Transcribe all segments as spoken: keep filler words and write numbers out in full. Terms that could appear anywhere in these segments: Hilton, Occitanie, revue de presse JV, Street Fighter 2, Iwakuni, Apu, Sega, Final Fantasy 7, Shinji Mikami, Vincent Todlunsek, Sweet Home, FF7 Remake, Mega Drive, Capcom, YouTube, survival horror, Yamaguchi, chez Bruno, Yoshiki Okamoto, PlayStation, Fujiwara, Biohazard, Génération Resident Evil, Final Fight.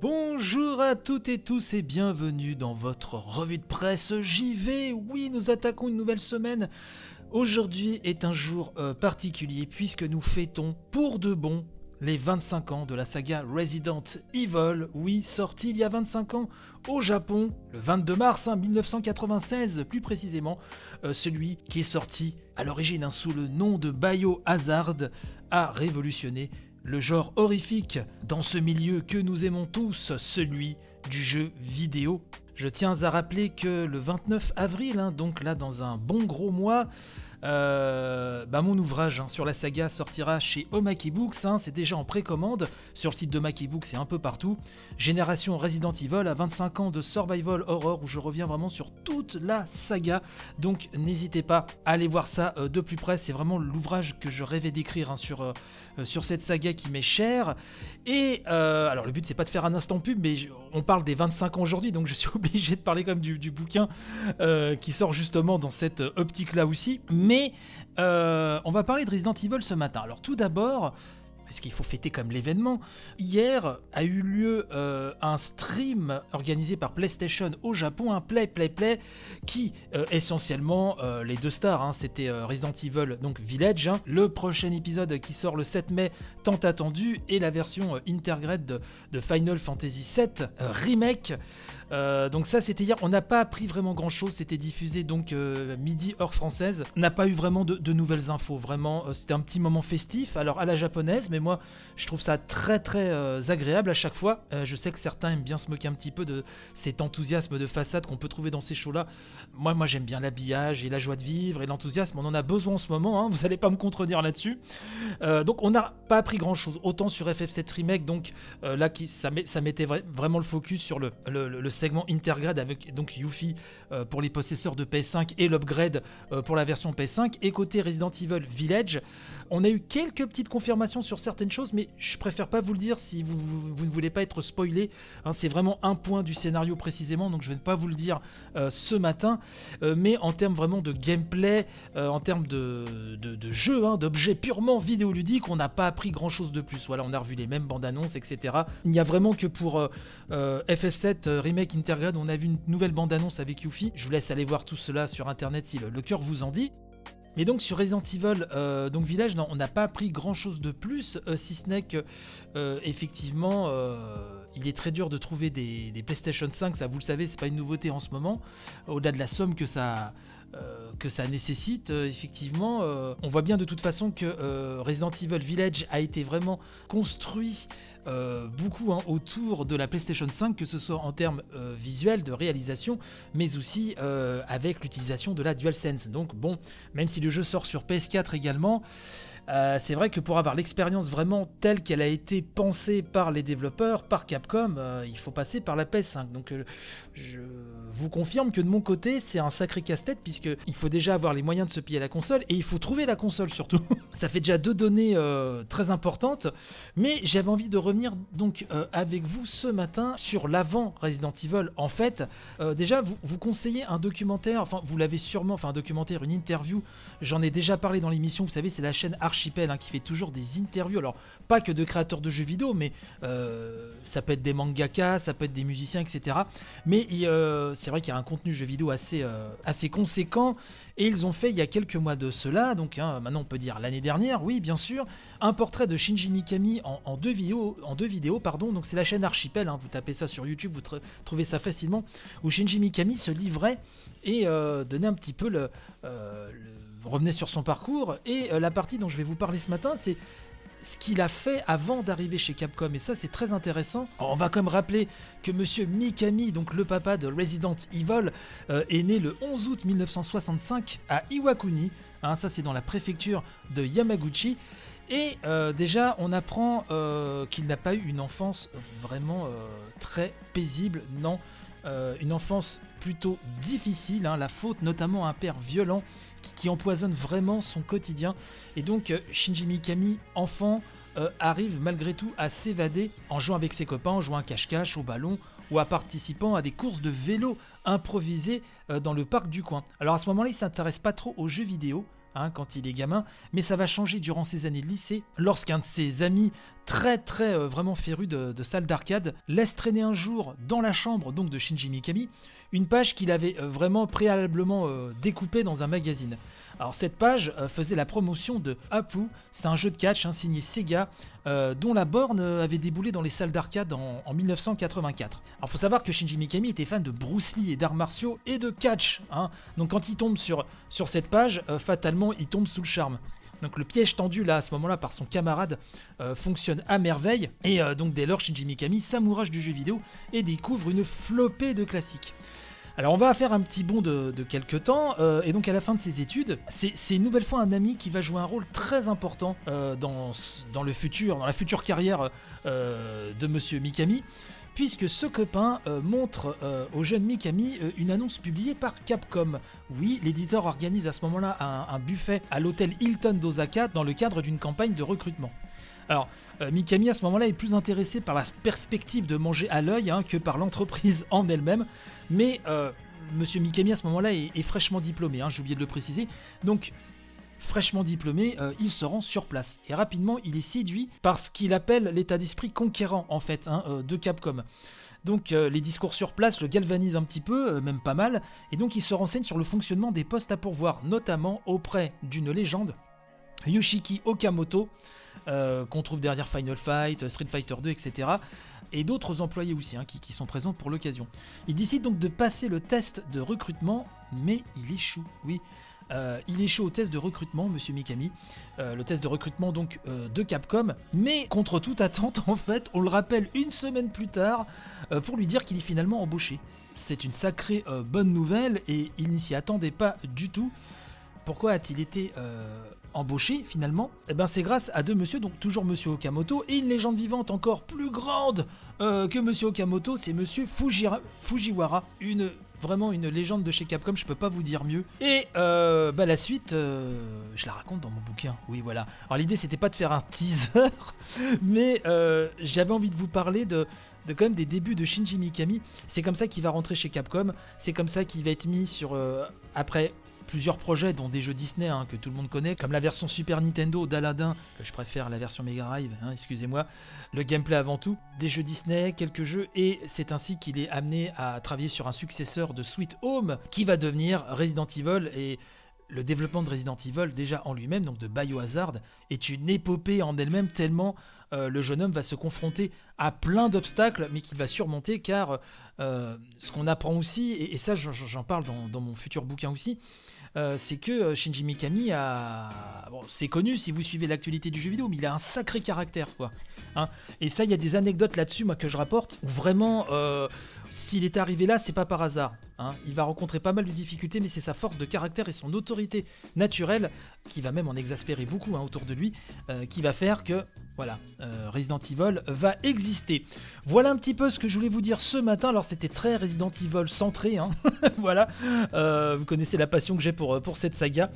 Bonjour à toutes et tous et bienvenue dans votre revue de presse J V. Oui, nous attaquons une nouvelle semaine. Aujourd'hui est un jour euh, particulier puisque nous fêtons pour de bon les vingt-cinq ans de la saga Resident Evil. Oui, sortie il y a vingt-cinq ans au Japon, le vingt-deux mars hein, mille neuf cent quatre-vingt-seize plus précisément, euh, celui qui est sorti à l'origine hein, sous le nom de Biohazard a révolutionné le genre horrifique dans ce milieu que nous aimons tous, celui du jeu vidéo. Je tiens à rappeler que le vingt-neuf avril, hein, donc là dans un bon gros mois, euh, bah mon ouvrage hein, sur la saga sortira chez Omaké Books, hein, c'est déjà en précommande sur le site de Omaké Books et un peu partout. Génération Resident Evil à vingt-cinq ans de Survival Horror, où je reviens vraiment sur toute la saga, donc n'hésitez pas à aller voir ça euh, de plus près, c'est vraiment l'ouvrage que je rêvais d'écrire hein, sur, euh, sur cette saga qui m'est chère. Et euh, alors le but c'est pas de faire un instant pub, mais on parle des vingt-cinq ans aujourd'hui, donc je suis obligé J'ai de parler quand même du, du bouquin euh, qui sort justement dans cette optique là aussi. Mais euh, on va parler de Resident Evil ce matin. Alors tout d'abord, parce qu'il faut fêter comme l'événement, hier a eu lieu euh, un stream organisé par PlayStation au Japon, un Play Play Play, qui euh, essentiellement euh, les deux stars, hein, c'était euh, Resident Evil donc Village, hein, le prochain épisode qui sort le sept mai tant attendu, et la version euh, Intergrade de, de Final Fantasy sept euh, Remake. Euh, donc ça c'était hier, on n'a pas appris vraiment grand chose, c'était diffusé donc euh, midi heure française, on n'a pas eu vraiment de, de nouvelles infos, vraiment euh, c'était un petit moment festif, alors à la japonaise, mais moi je trouve ça très très euh, agréable à chaque fois. Euh, je sais que certains aiment bien se moquer un petit peu de cet enthousiasme de façade qu'on peut trouver dans ces shows là, moi, moi j'aime bien l'habillage et la joie de vivre et l'enthousiasme, on en a besoin en ce moment, hein, vous n'allez pas me contredire là dessus, euh, donc on n'a pas appris grand chose, autant sur F F sept Remake, donc euh, là qui, ça, met, ça mettait vra- vraiment le focus sur le, le, le segment Intergrade avec donc Yuffie euh, pour les possesseurs de P S cinq et l'upgrade euh, pour la version P S cinq. Et côté Resident Evil Village, on a eu quelques petites confirmations sur certaines choses, mais je préfère pas vous le dire si vous, vous, vous ne voulez pas être spoilé. Hein, c'est vraiment un point du scénario précisément, donc je vais ne pas vous le dire euh, ce matin. Euh, mais en termes vraiment de gameplay, euh, en termes de, de, de jeu, hein, d'objets purement vidéoludiques, on n'a pas appris grand chose de plus. Voilà, on a revu les mêmes bandes annonces, et cetera. Il n'y a vraiment que pour euh, euh, F F sept euh, Remake Intergrade, on a vu une nouvelle bande-annonce avec Yuffie. Je vous laisse aller voir tout cela sur internet si le, le cœur vous en dit. Mais donc sur Resident Evil euh, donc Village, non, on n'a pas appris grand chose de plus, euh, si ce n'est que euh, effectivement euh, il est très dur de trouver des, des PlayStation cinq, ça vous le savez, c'est pas une nouveauté en ce moment, au-delà de la somme que ça... Euh, que ça nécessite, euh, effectivement euh, on voit bien de toute façon que euh, Resident Evil Village a été vraiment construit euh, beaucoup hein, autour de la PlayStation cinq, que ce soit en termes euh, visuels, de réalisation, mais aussi euh, avec l'utilisation de la DualSense. Donc bon, même si le jeu sort sur P S quatre également, Euh, c'est vrai que pour avoir l'expérience vraiment telle qu'elle a été pensée par les développeurs, par Capcom, euh, il faut passer par la P S cinq. Donc euh, je vous confirme que de mon côté, c'est un sacré casse-tête, puisqu'il faut déjà avoir les moyens de se piller la console, et il faut trouver la console surtout. Ça fait déjà deux données euh, très importantes, mais j'avais envie de revenir donc euh, avec vous ce matin sur l'avant Resident Evil. En fait, euh, déjà vous, vous conseillez un documentaire, enfin vous l'avez sûrement, enfin un documentaire, une interview, j'en ai déjà parlé dans l'émission, vous savez c'est la chaîne Arch Archipel, hein, qui fait toujours des interviews, alors pas que de créateurs de jeux vidéo, mais euh, ça peut être des mangaka, ça peut être des musiciens, et cetera. Mais euh, c'est vrai qu'il y a un contenu jeu vidéo assez, euh, assez conséquent, et ils ont fait il y a quelques mois de cela, donc hein, maintenant on peut dire l'année dernière, oui bien sûr, un portrait de Shinji Mikami en, en deux vidéos, en deux vidéos pardon, donc c'est la chaîne Archipel, hein, vous tapez ça sur YouTube, vous tr- trouvez ça facilement, où Shinji Mikami se livrait et euh, donnait un petit peu le... Euh, le revenait sur son parcours, et euh, la partie dont je vais vous parler ce matin, c'est ce qu'il a fait avant d'arriver chez Capcom, et ça c'est très intéressant. Alors, on va quand même rappeler que monsieur Mikami, donc le papa de Resident Evil, euh, est né le onze août mille neuf cent soixante-cinq à Iwakuni, hein, ça c'est dans la préfecture de Yamaguchi, et euh, déjà on apprend euh, qu'il n'a pas eu une enfance vraiment euh, très paisible, non, euh, une enfance plutôt difficile, hein, la faute notamment à un père violent qui empoisonne vraiment son quotidien, et donc Shinji Mikami, enfant, euh, arrive malgré tout à s'évader en jouant avec ses copains, en jouant à cache-cache, au ballon, ou en participant à des courses de vélo improvisées euh, dans le parc du coin. Alors à ce moment-là, il ne s'intéresse pas trop aux jeux vidéo, hein, quand il est gamin, mais ça va changer durant ses années de lycée, lorsqu'un de ses amis très très euh, vraiment féru de, de salles d'arcade, laisse traîner un jour dans la chambre donc de Shinji Mikami une page qu'il avait euh, vraiment préalablement euh, découpée dans un magazine. Alors cette page euh, faisait la promotion de Apu, c'est un jeu de catch hein, signé Sega, euh, dont la borne avait déboulé dans les salles d'arcade en, en dix-neuf cent quatre-vingt-quatre. Alors faut savoir que Shinji Mikami était fan de Bruce Lee et d'arts martiaux et de catch, hein. Donc quand il tombe sur, sur cette page, euh, fatalement il tombe sous le charme. Donc le piège tendu là à ce moment-là par son camarade euh, fonctionne à merveille et euh, donc dès lors Shinji Mikami s'amourage du jeu vidéo et découvre une flopée de classiques. Alors on va faire un petit bond de, de quelques temps euh, et donc à la fin de ses études, c'est, c'est une nouvelle fois un ami qui va jouer un rôle très important euh, dans, dans le futur, dans la future carrière euh, de Monsieur Mikami, puisque ce copain euh, montre euh, au jeune Mikami euh, une annonce publiée par Capcom. Oui, l'éditeur organise à ce moment-là un, un buffet à l'hôtel Hilton d'Osaka dans le cadre d'une campagne de recrutement. Alors, euh, Mikami à ce moment-là est plus intéressé par la perspective de manger à l'œil hein, que par l'entreprise en elle-même, mais euh, Monsieur Mikami à ce moment-là est, est fraîchement diplômé, hein, j'ai oublié de le préciser, donc... Fraîchement diplômé, euh, il se rend sur place et rapidement il est séduit par ce qu'il appelle l'état d'esprit conquérant en fait hein, euh, de Capcom. Donc euh, les discours sur place le galvanisent un petit peu, euh, même pas mal, et donc il se renseigne sur le fonctionnement des postes à pourvoir, notamment auprès d'une légende, Yoshiki Okamoto, euh, qu'on trouve derrière Final Fight, Street Fighter deux, et cetera, et d'autres employés aussi hein, qui, qui sont présents pour l'occasion. Il décide donc de passer le test de recrutement, mais il échoue, oui. Euh, il échoue au test de recrutement, Monsieur Mikami, euh, le test de recrutement donc euh, de Capcom, mais contre toute attente en fait, on le rappelle une semaine plus tard euh, pour lui dire qu'il est finalement embauché. C'est une sacrée euh, bonne nouvelle et il n'y s'y attendait pas du tout. Pourquoi a-t-il été euh, embauché finalement ? Eh ben c'est grâce à deux messieurs, donc toujours Monsieur Okamoto et une légende vivante encore plus grande euh, que Monsieur Okamoto, c'est Monsieur Fujira, Fujiwara, une... Vraiment une légende de chez Capcom, je peux pas vous dire mieux. Et euh, bah la suite, euh, je la raconte dans mon bouquin, oui voilà. Alors l'idée c'était pas de faire un teaser, mais euh, j'avais envie de vous parler de, de quand même des débuts de Shinji Mikami. C'est comme ça qu'il va rentrer chez Capcom, c'est comme ça qu'il va être mis sur, euh, après plusieurs projets dont des jeux Disney hein, que tout le monde connaît, comme la version Super Nintendo d'Aladin, que je préfère la version Mega Drive, hein, excusez-moi, le gameplay avant tout, des jeux Disney, quelques jeux, et c'est ainsi qu'il est amené à travailler sur un successeur de Sweet Home, qui va devenir Resident Evil, et le développement de Resident Evil, déjà en lui-même, donc de Biohazard, est une épopée en elle-même tellement euh, le jeune homme va se confronter à plein d'obstacles, mais qu'il va surmonter, car euh, ce qu'on apprend aussi, et, et ça j'en, j'en parle dans, dans mon futur bouquin aussi, Euh, c'est que Shinji Mikami a... Bon, c'est connu si vous suivez l'actualité du jeu vidéo, mais il a un sacré caractère, quoi. Hein, et ça, il y a des anecdotes là-dessus, moi, que je rapporte, où vraiment, euh, s'il est arrivé là, c'est pas par hasard. Hein. Il va rencontrer pas mal de difficultés, mais c'est sa force de caractère et son autorité naturelle, qui va même en exaspérer beaucoup hein, autour de lui, euh, qui va faire que, voilà, euh, Resident Evil va exister. Voilà un petit peu ce que je voulais vous dire ce matin. Alors, c'était très Resident Evil centré, hein. Voilà. Euh, vous connaissez la passion que j'ai Pour, pour cette saga,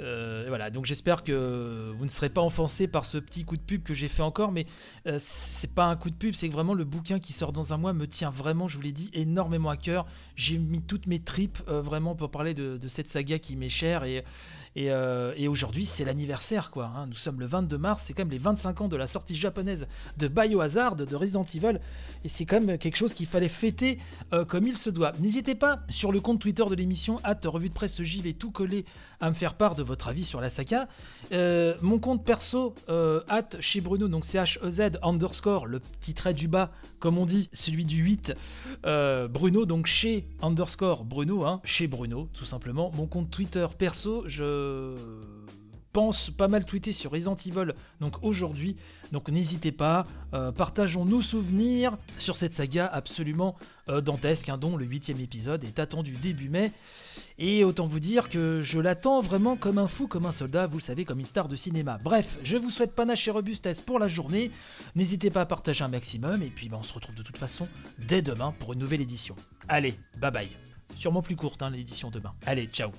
euh, voilà, donc j'espère que vous ne serez pas offensés par ce petit coup de pub que j'ai fait encore, mais euh, c'est pas un coup de pub, c'est que vraiment le bouquin qui sort dans un mois me tient vraiment, je vous l'ai dit, énormément à cœur. J'ai mis toutes mes tripes euh, vraiment pour parler de, de cette saga qui m'est chère, et, et, euh, et aujourd'hui c'est l'anniversaire quoi, hein. Nous sommes le vingt-deux mars, c'est quand même les vingt-cinq ans de la sortie japonaise de Biohazard, de Resident Evil, et c'est quand même quelque chose qu'il fallait fêter euh, comme il se doit. N'hésitez pas sur le compte Twitter de l'émission arobase revue de presse J V tout collé à me faire part de votre avis sur la saga. Euh, mon compte perso euh, chez Bruno, donc C H E Z underscore le petit trait du bas comme on dit, celui du huit euh, Bruno, donc chez underscore Bruno, hein, chez Bruno tout simplement. Mon compte Twitter perso, je pense pas mal tweeter sur Resident Evil donc aujourd'hui, donc n'hésitez pas, euh, partageons nos souvenirs sur cette saga absolument euh, dantesque hein, dont le huitième épisode est attendu début mai, et autant vous dire que je l'attends vraiment comme un fou, comme un soldat, vous le savez, comme une star de cinéma. Bref, je vous souhaite panache et robustesse pour la journée, n'hésitez pas à partager un maximum, et puis bah, on se retrouve de toute façon dès demain pour une nouvelle édition. Allez, bye bye, sûrement plus courte hein, l'édition demain, allez ciao.